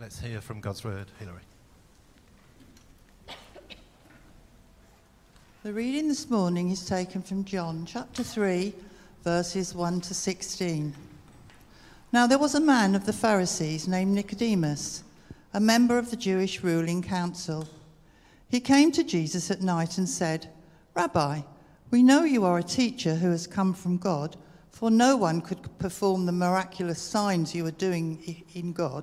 Let's hear from God's word, Hilary. The reading this morning is taken from John chapter 3, verses 1 to 16. Now there was a man of the Pharisees named Nicodemus, a member of the Jewish ruling council. He came to Jesus at night and said, "Rabbi, we know you are a teacher who has come from God, for no one could perform the miraculous signs you are doing in God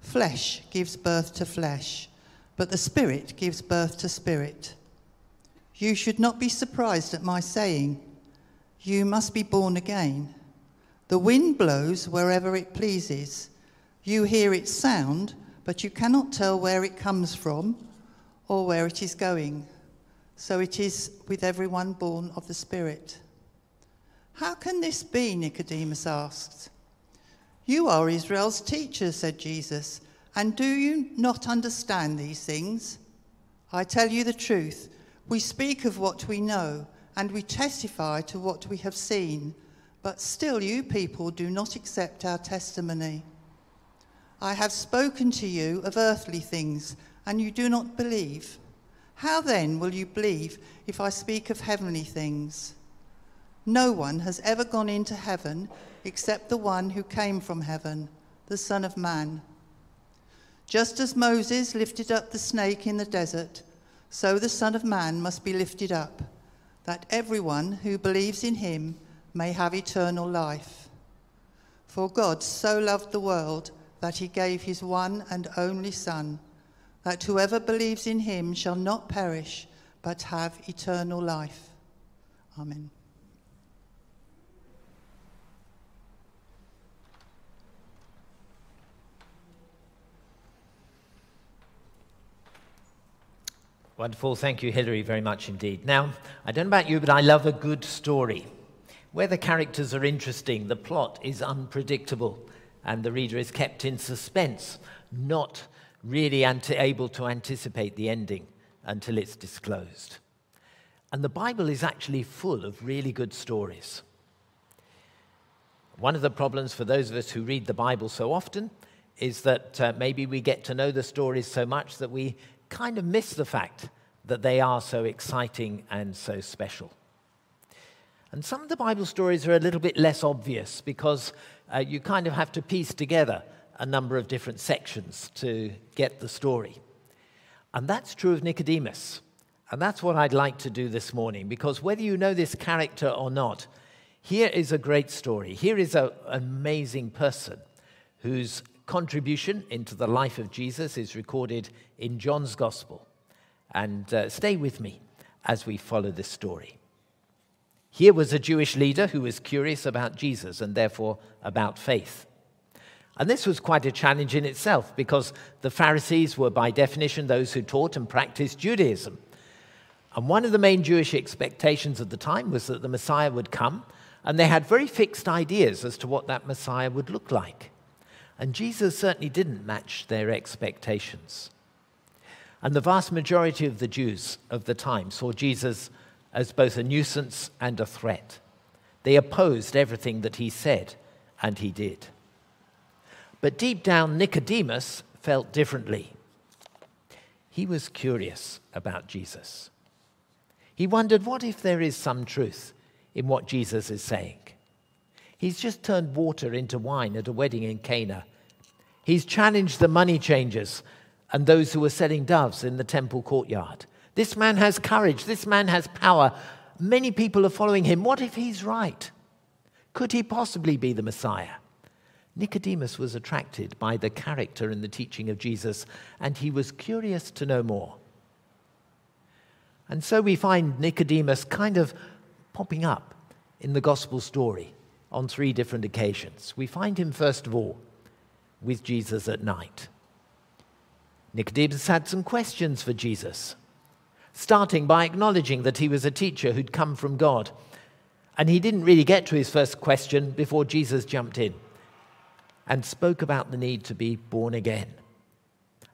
Flesh gives birth to flesh, but the Spirit gives birth to spirit. You should not be surprised at my saying, 'You must be born again.' The wind blows wherever it pleases. You hear its sound, but you cannot tell where it comes from or where it is going. So it is with everyone born of the Spirit." "How can this be?" Nicodemus asked. "You are Israel's teacher," said Jesus, "and do you not understand these things? I tell you the truth, we speak of what we know, and we testify to what we have seen, but still you people do not accept our testimony. I have spoken to you of earthly things, and you do not believe. How then will you believe if I speak of heavenly things? No one has ever gone into heaven except the one who came from heaven, the Son of Man. Just as Moses lifted up the snake in the desert, so the Son of Man must be lifted up, that everyone who believes in him may have eternal life. For God so loved the world that he gave his one and only Son, that whoever believes in him shall not perish, but have eternal life." Amen. Wonderful. Thank you, Hilary, very much indeed. Now, I don't know about you, but I love a good story, where the characters are interesting, the plot is unpredictable, and the reader is kept in suspense, not really able to anticipate the ending until it's disclosed. And the Bible is actually full of really good stories. One of the problems for those of us who read the Bible so often is that maybe we get to know the stories so much that we kind of miss the fact that they are so exciting and so special. And some of the Bible stories are a little bit less obvious because you kind of have to piece together a number of different sections to get the story. And that's true of Nicodemus. And that's what I'd like to do this morning, because whether you know this character or not, here is a great story. Here is an amazing person whose contribution into the life of Jesus is recorded in John's Gospel. And stay with me as we follow this story. Here was a Jewish leader who was curious about Jesus and therefore about faith. And this was quite a challenge in itself, because the Pharisees were by definition those who taught and practiced Judaism. And one of the main Jewish expectations at the time was that the Messiah would come, and they had very fixed ideas as to what that Messiah would look like. And Jesus certainly didn't match their expectations. And the vast majority of the Jews of the time saw Jesus as both a nuisance and a threat. They opposed everything that he said, and he did. But deep down, Nicodemus felt differently. He was curious about Jesus. He wondered, what if there is some truth in what Jesus is saying? He's just turned water into wine at a wedding in Cana. He's challenged the money changers and those who were selling doves in the temple courtyard. This man has courage. This man has power. Many people are following him. What if he's right? Could he possibly be the Messiah? Nicodemus was attracted by the character and the teaching of Jesus, and he was curious to know more. And so we find Nicodemus kind of popping up in the gospel story on three different occasions. We find him, first of all, with Jesus at night. Nicodemus had some questions for Jesus, starting by acknowledging that he was a teacher who'd come from God. And he didn't really get to his first question before Jesus jumped in and spoke about the need to be born again.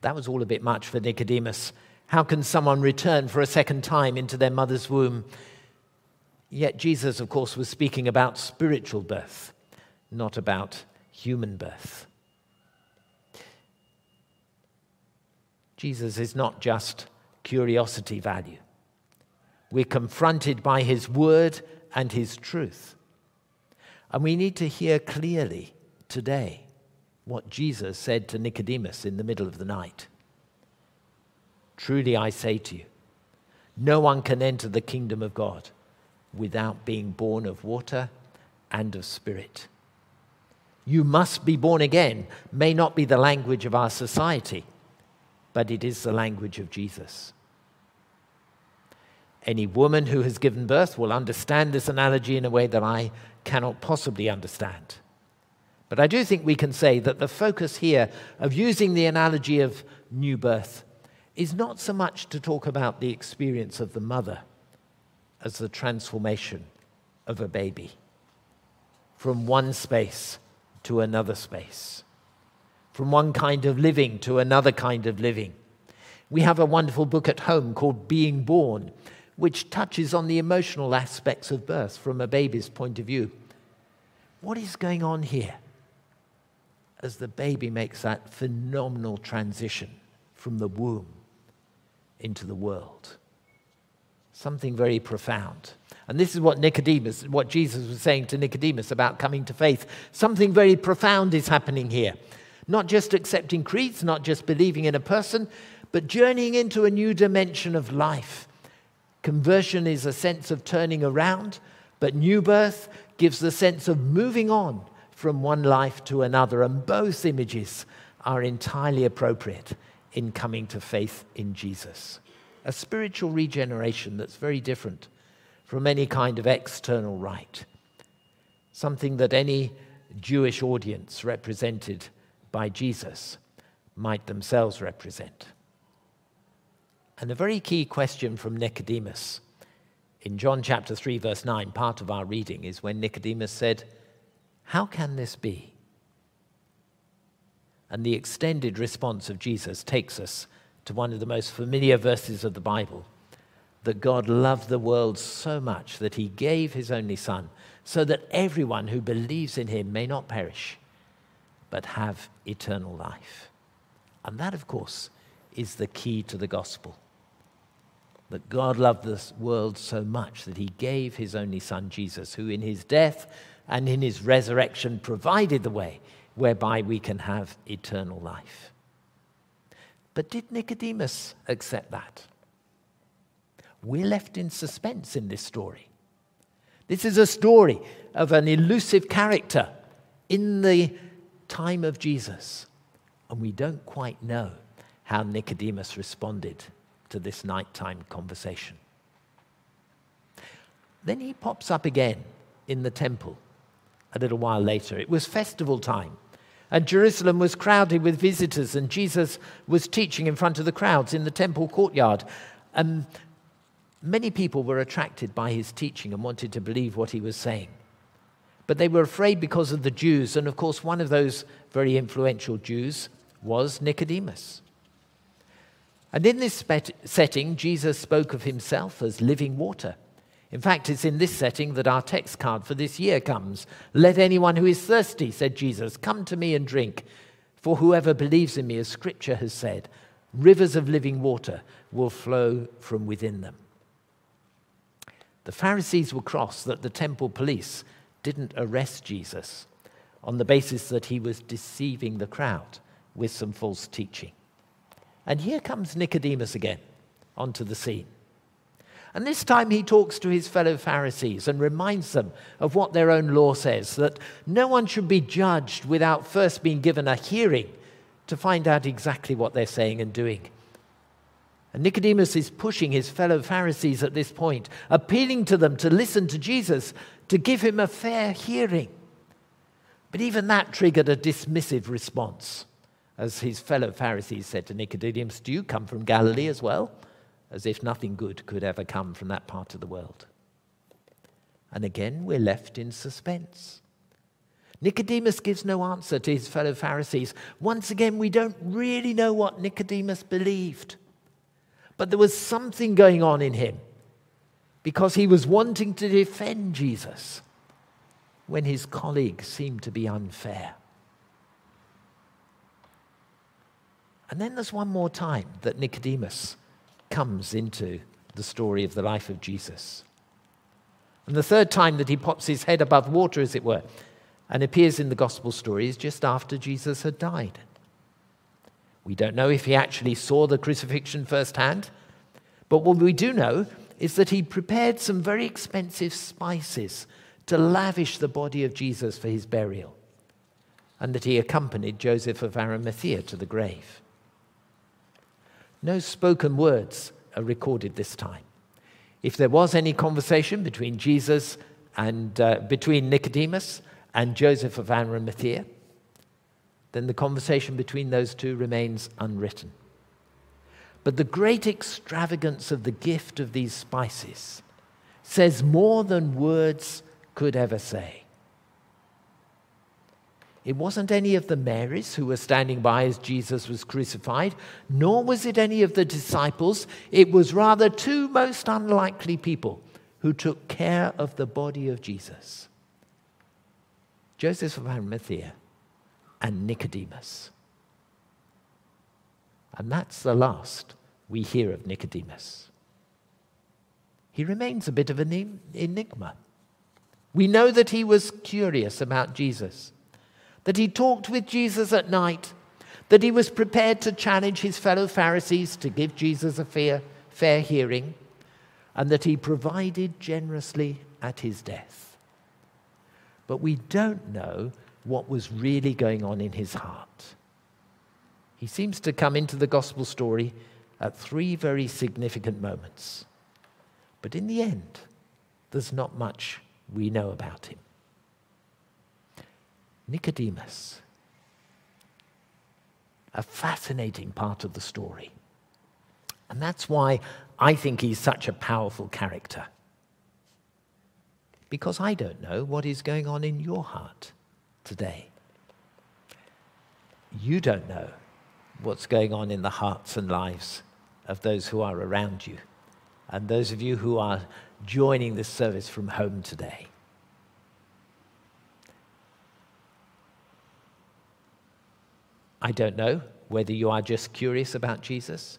That was all a bit much for Nicodemus. How can someone return for a second time into their mother's womb? Yet Jesus, of course, was speaking about spiritual birth, not about human birth. Jesus is not just curiosity value. We're confronted by his word and his truth. And we need to hear clearly today what Jesus said to Nicodemus in the middle of the night. Truly I say to you, no one can enter the kingdom of God without being born of water and of spirit. You must be born again may not be the language of our society, but it is the language of Jesus. Any woman who has given birth will understand this analogy in a way that I cannot possibly understand. But I do think we can say that the focus here of using the analogy of new birth is not so much to talk about the experience of the mother as the transformation of a baby from one space to another space, from one kind of living to another kind of living. We have a wonderful book at home called Being Born, which touches on the emotional aspects of birth from a baby's point of view. What is going on here as the baby makes that phenomenal transition from the womb into the world? Something very profound. And this is what Jesus was saying to Nicodemus about coming to faith. Something very profound is happening here. Not just accepting creeds, not just believing in a person, but journeying into a new dimension of life. Conversion is a sense of turning around, but new birth gives the sense of moving on from one life to another, and both images are entirely appropriate in coming to faith in Jesus. A spiritual regeneration that's very different from any kind of external rite, something that any Jewish audience represented by Jesus might themselves represent. And a very key question from Nicodemus in John chapter 3, verse 9, part of our reading, is when Nicodemus said, "How can this be?" And the extended response of Jesus takes us to one of the most familiar verses of the Bible, that God loved the world so much that he gave his only Son, so that everyone who believes in him may not perish, but have eternal life. And that, of course, is the key to the gospel. That God loved this world so much that he gave his only Son, Jesus, who in his death and in his resurrection provided the way whereby we can have eternal life. But did Nicodemus accept that? We're left in suspense in this story. This is a story of an elusive character in the time of Jesus, and we don't quite know how Nicodemus responded to this nighttime conversation. Then he pops up again in the temple a little while later. It was festival time, and Jerusalem was crowded with visitors, and Jesus was teaching in front of the crowds in the temple courtyard. Many people were attracted by his teaching and wanted to believe what he was saying. But they were afraid because of the Jews, and of course one of those very influential Jews was Nicodemus. And in this setting, Jesus spoke of himself as living water. In fact, it's in this setting that our text card for this year comes. "Let anyone who is thirsty," said Jesus, "come to me and drink. For whoever believes in me, as Scripture has said, rivers of living water will flow from within them." The Pharisees were cross that the temple police didn't arrest Jesus on the basis that he was deceiving the crowd with some false teaching. And here comes Nicodemus again onto the scene. And this time he talks to his fellow Pharisees and reminds them of what their own law says, that no one should be judged without first being given a hearing to find out exactly what they're saying and doing. And Nicodemus is pushing his fellow Pharisees at this point, appealing to them to listen to Jesus, to give him a fair hearing. But even that triggered a dismissive response, as his fellow Pharisees said to Nicodemus, "Do you come from Galilee as well?" As if nothing good could ever come from that part of the world. And again, we're left in suspense. Nicodemus gives no answer to his fellow Pharisees. Once again, we don't really know what Nicodemus believed. But there was something going on in him, because he was wanting to defend Jesus when his colleagues seemed to be unfair. And then there's one more time that Nicodemus comes into the story of the life of Jesus. And the third time that he pops his head above water, as it were, and appears in the gospel stories just after Jesus had died. We don't know if he actually saw the crucifixion firsthand, but what we do know is that he prepared some very expensive spices to lavish the body of Jesus for his burial, and that he accompanied Joseph of Arimathea to the grave. No spoken words are recorded this time. If there was any conversation between Jesus and between Nicodemus and Joseph of Arimathea, then the conversation between those two remains unwritten. But the great extravagance of the gift of these spices says more than words could ever say. It wasn't any of the Marys who were standing by as Jesus was crucified, nor was it any of the disciples. It was rather two most unlikely people who took care of the body of Jesus: Joseph of Arimathea and Nicodemus. And that's the last we hear of Nicodemus. He remains a bit of an enigma. We know that he was curious about Jesus, that he talked with Jesus at night, that he was prepared to challenge his fellow Pharisees to give Jesus a fair hearing, and that he provided generously at his death. But we don't know what was really going on in his heart. He seems to come into the gospel story at three very significant moments. But in the end, there's not much we know about him. Nicodemus, a fascinating part of the story. And that's why I think he's such a powerful character. Because I don't know what is going on in your heart today. You don't know what's going on in the hearts and lives of those who are around you, and those of you who are joining this service from home today. I don't know whether you are just curious about Jesus,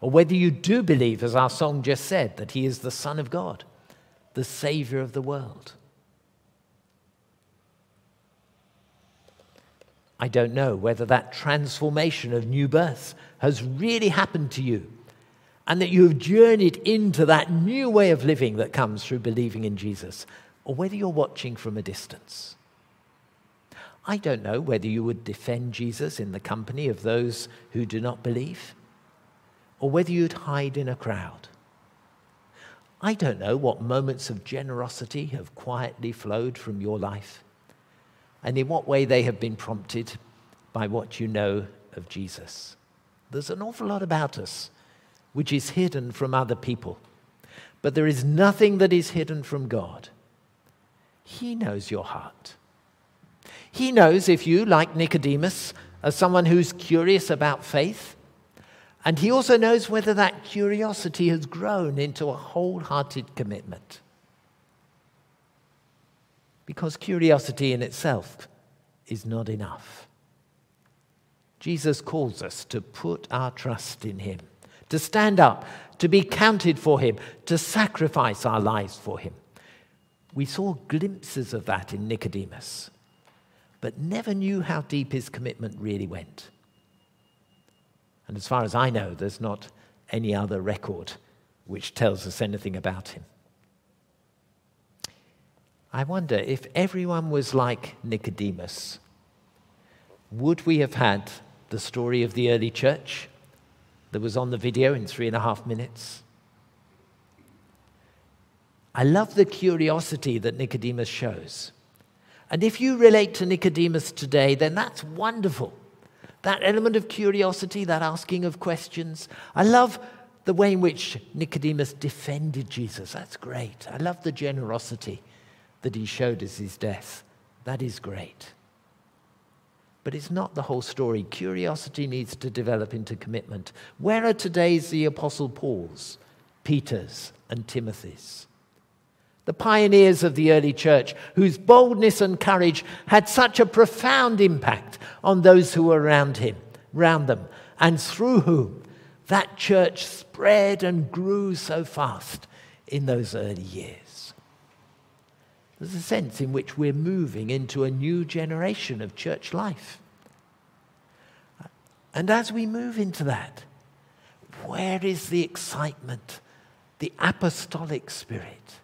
or whether you do believe, as our song just said, that he is the Son of God, the Savior of the world. I don't know whether that transformation of new birth has really happened to you, and that you have journeyed into that new way of living that comes through believing in Jesus, or whether you're watching from a distance. I don't know whether you would defend Jesus in the company of those who do not believe, or whether you'd hide in a crowd. I don't know what moments of generosity have quietly flowed from your life, and in what way they have been prompted by what you know of Jesus. There's an awful lot about us which is hidden from other people, but there is nothing that is hidden from God. He knows your heart. He knows if you, like Nicodemus, are someone who's curious about faith, and he also knows whether that curiosity has grown into a wholehearted commitment. Because curiosity in itself is not enough. Jesus calls us to put our trust in him, to stand up, to be counted for him, to sacrifice our lives for him. We saw glimpses of that in Nicodemus, but never knew how deep his commitment really went. And as far as I know, there's not any other record which tells us anything about him. I wonder if everyone was like Nicodemus, would we have had the story of the early church that was on the video in 3.5 minutes? I love the curiosity that Nicodemus shows. And if you relate to Nicodemus today, then that's wonderful. That element of curiosity, that asking of questions. I love the way in which Nicodemus defended Jesus. That's great. I love the generosity that he showed as his death. That is great. But it's not the whole story. Curiosity needs to develop into commitment. Where are today's the Apostle Paul's, Peter's, and Timothy's? The pioneers of the early church, whose boldness and courage had such a profound impact on those who were around them, and through whom that church spread and grew so fast in those early years. There's a sense in which we're moving into a new generation of church life. And as we move into that, where is the excitement, the apostolic spirit?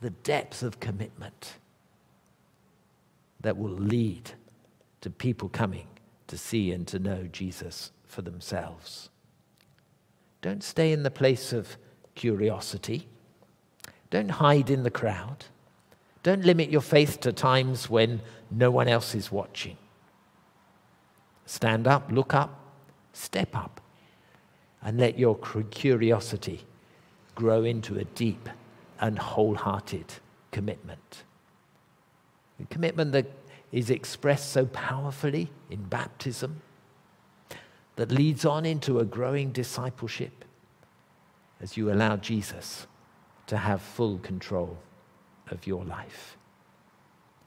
The depth of commitment that will lead to people coming to see and to know Jesus for themselves. Don't stay in the place of curiosity. Don't hide in the crowd. Don't limit your faith to times when no one else is watching. Stand up, look up, step up, and let your curiosity grow into a deep and wholehearted commitment. A commitment that is expressed so powerfully in baptism, that leads on into a growing discipleship as you allow Jesus to have full control of your life.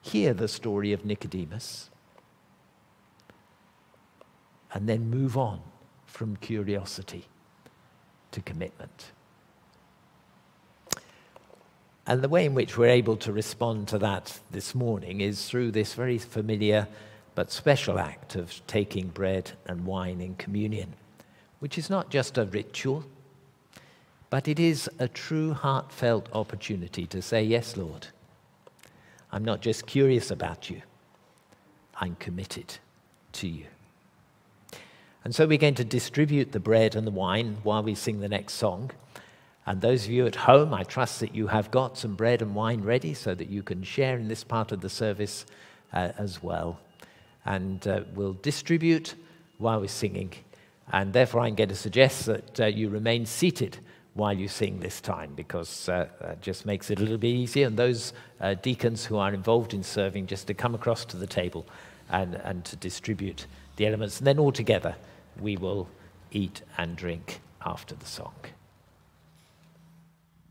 Hear the story of Nicodemus, and then move on from curiosity to commitment. And the way in which we're able to respond to that this morning is through this very familiar but special act of taking bread and wine in communion, which is not just a ritual, but it is a true heartfelt opportunity to say, yes, Lord, I'm not just curious about you, I'm committed to you. And so we're going to distribute the bread and the wine while we sing the next song. And those of you at home, I trust that you have got some bread and wine ready so that you can share in this part of the service as well. And we'll distribute while we're singing. And therefore, I'm going to suggest that you remain seated while you sing this time, because that just makes it a little bit easier. And those deacons who are involved in serving, just to come across to the table and to distribute the elements. And then all together, we will eat and drink after the song.